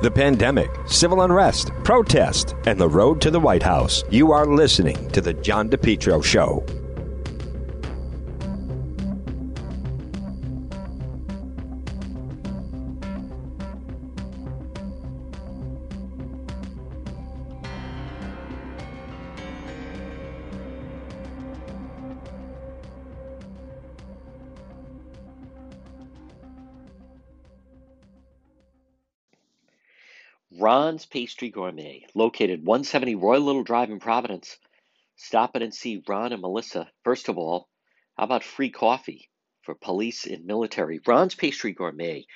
the pandemic, civil unrest, protest, and the road to the White House. You are listening to The John DePetro Show. Ron's Pastry Gourmet, located 170 Royal Little Drive in Providence. Stop in and see Ron and Melissa. First of all, how about free coffee for police and military? Ron's Pastry Gourmet,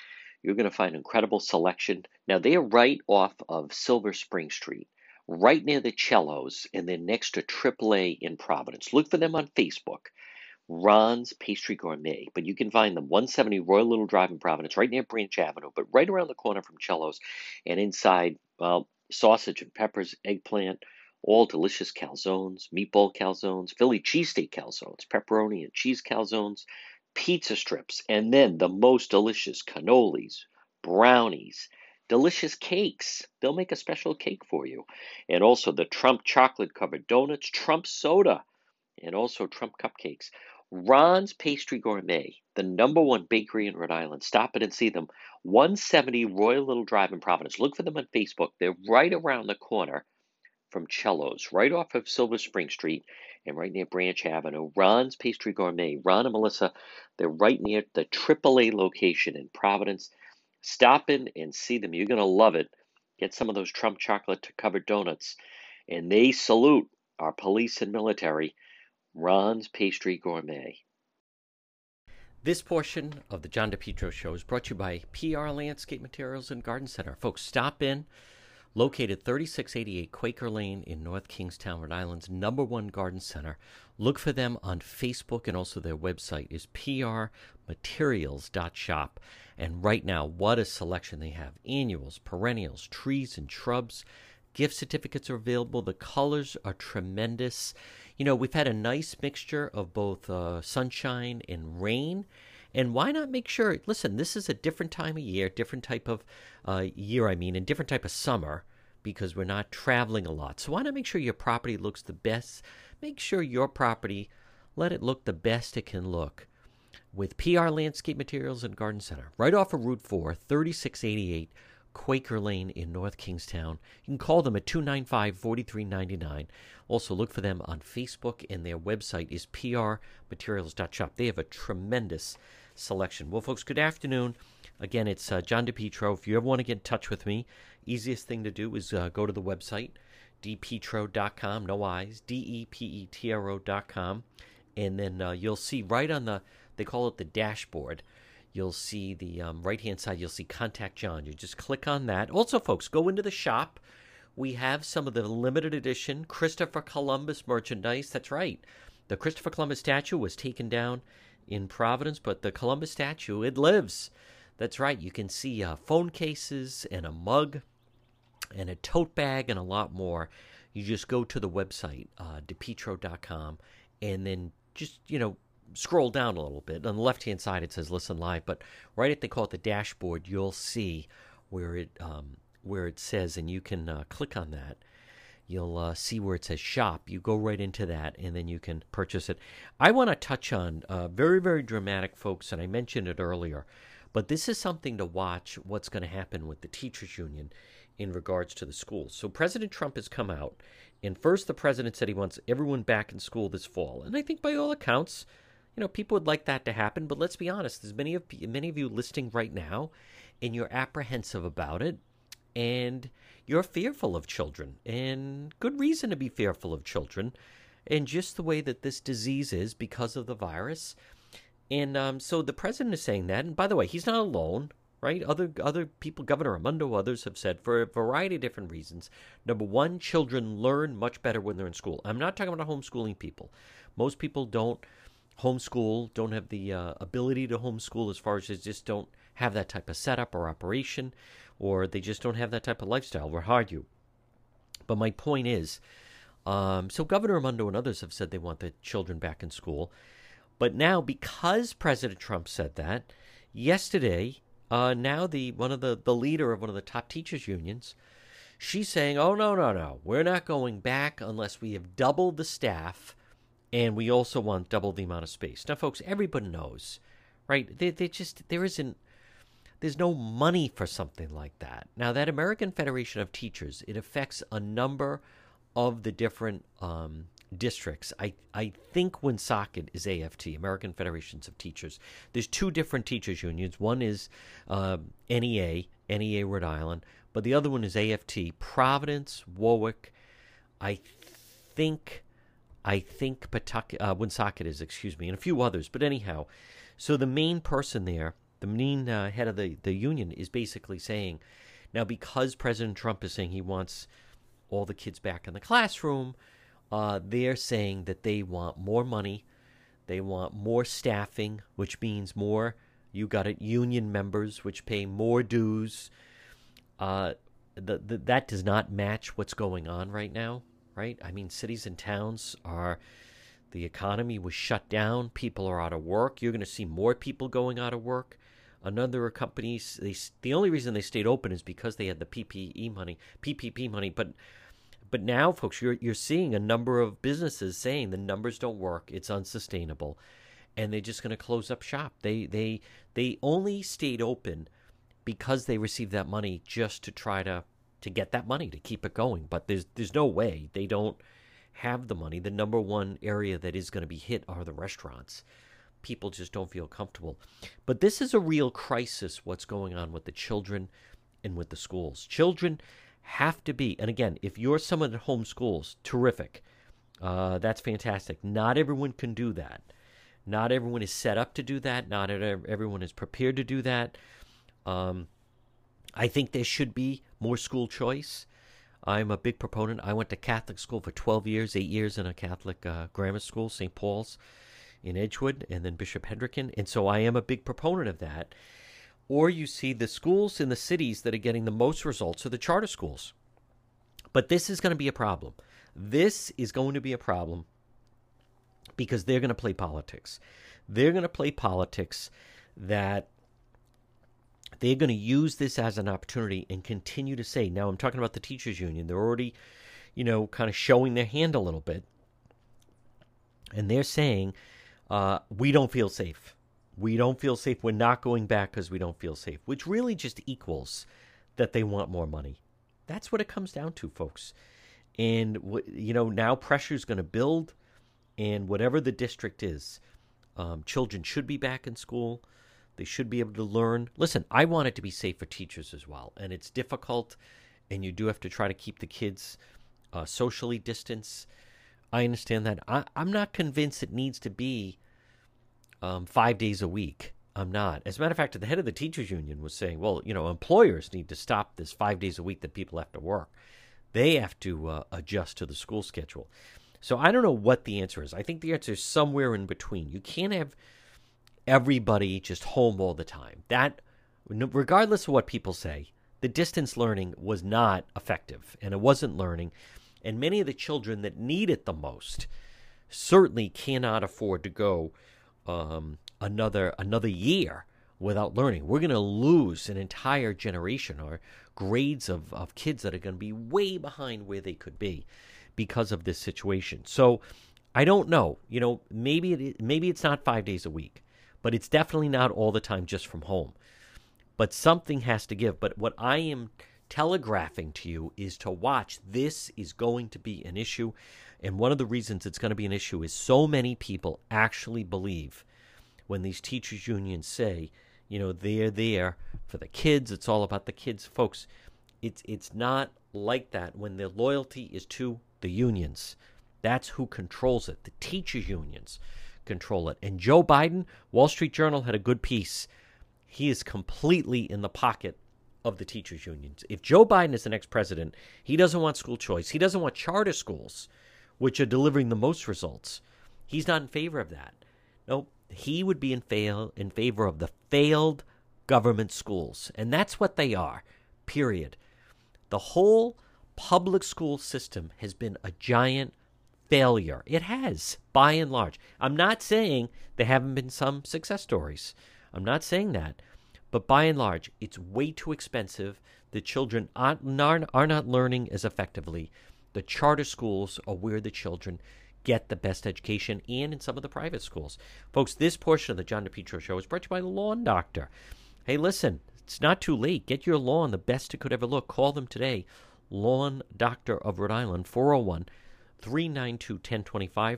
you're going to find incredible selection. Now, they are right off of Silver Spring Street, right near the Cellos, and then next to AAA in Providence. Look for them on Facebook, Ron's Pastry Gourmet, but you can find them 170 Royal Little Drive in Providence, right near Branch Avenue, but right around the corner from Cello's, and inside, well, sausage and peppers, eggplant, all delicious calzones, meatball calzones, Philly cheesesteak calzones, pepperoni and cheese calzones, pizza strips, and then the most delicious cannolis, brownies, delicious cakes. They'll make a special cake for you. And also the Trump chocolate-covered donuts, Trump soda, and also Trump cupcakes. Ron's Pastry Gourmet, the number one bakery in Rhode Island. Stop in and see them, 170 Royal Little Drive in Providence. Look for them on Facebook. They're right around the corner from Cello's, right off of Silver Spring Street and right near Branch Avenue. Ron's Pastry Gourmet, Ron and Melissa, they're right near the AAA location in Providence. Stop in and see them. You're going to love it. Get some of those Trump chocolate-covered donuts. And they salute our police and military. Ron's Pastry Gourmet. This portion of the John DePetro Show is brought to you by PR Landscape Materials and Garden Center. Folks, stop in. Located 3688 Quaker Lane in North Kingstown, Rhode Island's number one garden center. Look for them on Facebook, and also their website is prmaterials.shop. And right now, what a selection they have. Annuals, perennials, trees and shrubs. Gift certificates are available. The colors are tremendous. You know, we've had a nice mixture of both sunshine and rain. And why not make sure, listen, this is a different time of year, and different type of summer, because we're not traveling a lot. So why not make sure your property looks the best? Make sure your property, let it look the best it can look with PR Landscape Materials and Garden Center. Right off of Route 4, 3688. Quaker Lane in North Kingstown. You can call them at 295-4399. Also, look for them on Facebook, and their website is prmaterials.shop. They have a tremendous selection. Well, folks, good afternoon. Again, it's John DePetro. If you ever want to get in touch with me, easiest thing to do is go to the website, DePetro.com, no I's, DePetro.com, and then you'll see right on they call it the dashboard. You'll see the right-hand side, you'll see Contact John. You just click on that. Also, folks, go into the shop. We have some of the limited edition Christopher Columbus merchandise. That's right. The Christopher Columbus statue was taken down in Providence, but the Columbus statue, it lives. That's right. You can see phone cases and a mug and a tote bag and a lot more. You just go to the website, DePetro.com, and then just, scroll down a little bit. On the left-hand side, it says Listen Live, but right at, they call it the dashboard, you'll see where it says, and you can click on that. You'll see where it says Shop. You go right into that, and then you can purchase it. I want to touch on very, very dramatic, folks, and I mentioned it earlier, but this is something to watch, what's going to happen with the teachers union in regards to the schools. So President Trump has come out, and first the president said he wants everyone back in school this fall, and I think by all accounts, people would like that to happen, but let's be honest. There's many of you listening right now, and you're apprehensive about it, and you're fearful of children, and good reason to be fearful of children, and just the way that this disease is because of the virus. And so the president is saying that, and by the way, he's not alone, right? Other people, Governor Raimondo, others have said for a variety of different reasons. Number one, children learn much better when they're in school. I'm not talking about homeschooling people. Most people don't have the ability to homeschool, as far as they just don't have that type of setup or operation, or they just don't have that type of lifestyle. We're hard you. But my point is, so Governor Raimondo and others have said they want the children back in school. But now, because President Trump said that, yesterday Now the leader of one of the top teachers unions, she's saying, oh, no, we're not going back unless we have doubled the staff, and we also want double the amount of space. Now, folks, everybody knows, right? There's no money for something like that. Now, that American Federation of Teachers, it affects a number of the different districts. I think Woonsocket is AFT, American Federations of Teachers. There's two different teachers unions. One is NEA, Rhode Island, but the other one is AFT, Providence, Warwick. I think Woonsocket is, and a few others. But anyhow, so the main person there, the main head of the union, is basically saying, now because President Trump is saying he wants all the kids back in the classroom, they're saying that they want more money, they want more staffing, which means more, you got it, union members, which pay more dues. That does not match what's going on right now, right? I mean, cities and towns are, the economy was shut down, people are out of work, you're going to see more people going out of work. Another companies, the only reason they stayed open is because they had the PPP money, but now, folks, you're seeing a number of businesses saying the numbers don't work, it's unsustainable, and they're just going to close up shop. They only stayed open because they received that money, just to try to get that money to keep it going. But there's no way, they don't have the money. The number one area that is going to be hit are the restaurants. People just don't feel comfortable. But this is a real crisis, what's going on with the children and with the schools. Children have to be, and again, if you're someone that homeschools, terrific, that's fantastic. Not everyone can do that. Not everyone is set up to do that. Not everyone is prepared to do that. I think there should be more school choice. I'm a big proponent. I went to Catholic school for 12 years, 8 years in a Catholic grammar school, St. Paul's in Edgewood, and then Bishop Hendricken, and so I am a big proponent of that. Or you see the schools in the cities that are getting the most results are the charter schools. But this is going to be a problem. This is going to be a problem because they're going to play politics. They're going to play politics that they're going to use this as an opportunity and continue to say, now I'm talking about the teachers union. They're already, kind of showing their hand a little bit. And they're saying, we don't feel safe. We don't feel safe. We're not going back because we don't feel safe, which really just equals that they want more money. That's what it comes down to, folks. And, now pressure is going to build. And whatever the district is, children should be back in school. They should be able to learn. Listen, I want it to be safe for teachers as well. And it's difficult. And you do have to try to keep the kids socially distanced. I understand that. I'm not convinced it needs to be 5 days a week. I'm not. As a matter of fact, the head of the teachers union was saying, well, employers need to stop this 5 days a week that people have to work. They have to adjust to the school schedule. So I don't know what the answer is. I think the answer is somewhere in between. You can't have everybody just home all the time. That, regardless of what people say, the distance learning was not effective, and it wasn't learning. And many of the children that need it the most certainly cannot afford to go another year without learning. We're going to lose an entire generation or grades of kids that are going to be way behind where they could be because of this situation. So I don't know, maybe it's not 5 days a week, but it's definitely not all the time just from home, but something has to give. But what I am telegraphing to you is to watch. This is going to be an issue, and one of the reasons it's going to be an issue is so many people actually believe when these teachers unions say, they're there for the kids, it's all about the kids. Folks, it's not like that when their loyalty is to the unions. That's who controls it. The teachers unions control it. And Joe Biden, Wall Street Journal had a good piece. He is completely in the pocket of the teachers unions. If Joe Biden is the next president, he doesn't want school choice. He doesn't want charter schools, which are delivering the most results. He's not in favor of that. Nope. He would be in favor of the failed government schools. And that's what they are, period. The whole public school system has been a giant failure. It has, by and large. I'm not saying there haven't been some success stories. I'm not saying that. But by and large, it's way too expensive. The children are not learning as effectively. The charter schools are where the children get the best education, and in some of the private schools. Folks, this portion of the John DePetro Show is brought to you by the Lawn Doctor. Hey, listen, it's not too late. Get your lawn the best it could ever look. Call them today. Lawn Doctor of Rhode Island, 401-392-1025,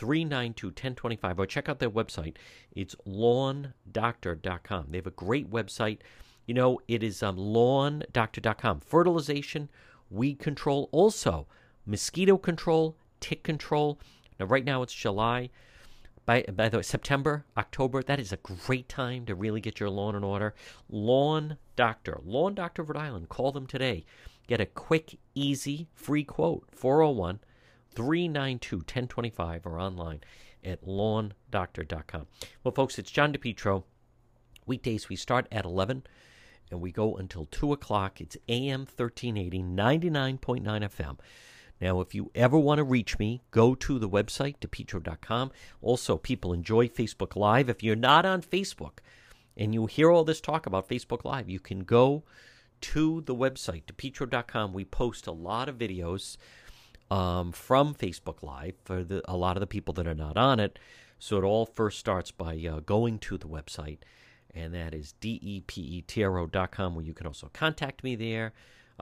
401-392-1025, or check out their website. It's lawndoctor.com. They have a great website. You know, it is lawndoctor.com. Fertilization, weed control, also mosquito control, tick control. Now, right now it's July. By the way, September, October, that is a great time to really get your lawn in order. Lawn Doctor, Lawn Doctor of Rhode Island. Call them today. Get a quick, easy, free quote, 401-392-1025, or online at lawndoctor.com. Well, folks, it's John DePetro. Weekdays, we start at 11, and we go until 2 o'clock. It's AM 1380, 99.9 FM. Now, if you ever want to reach me, go to the website, DePetro.com. Also, people enjoy Facebook Live. If you're not on Facebook and you hear all this talk about Facebook Live, you can go to the website, DePetro.com. We post a lot of videos from Facebook Live for a lot of the people that are not on it. So it all first starts by going to the website, and that is DePetro.com, where you can also contact me there.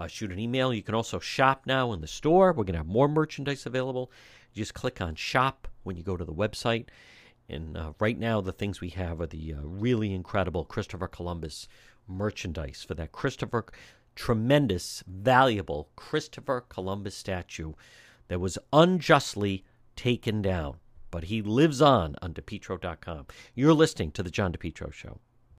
Shoot an email. You can also shop now in the store. We're going to have more merchandise available. You just click on shop when you go to the website. And right now the things we have are the really incredible Christopher Columbus merchandise for that tremendous, valuable Christopher Columbus statue that was unjustly taken down. But he lives on DePetro.com. You're listening to The John DePetro Show.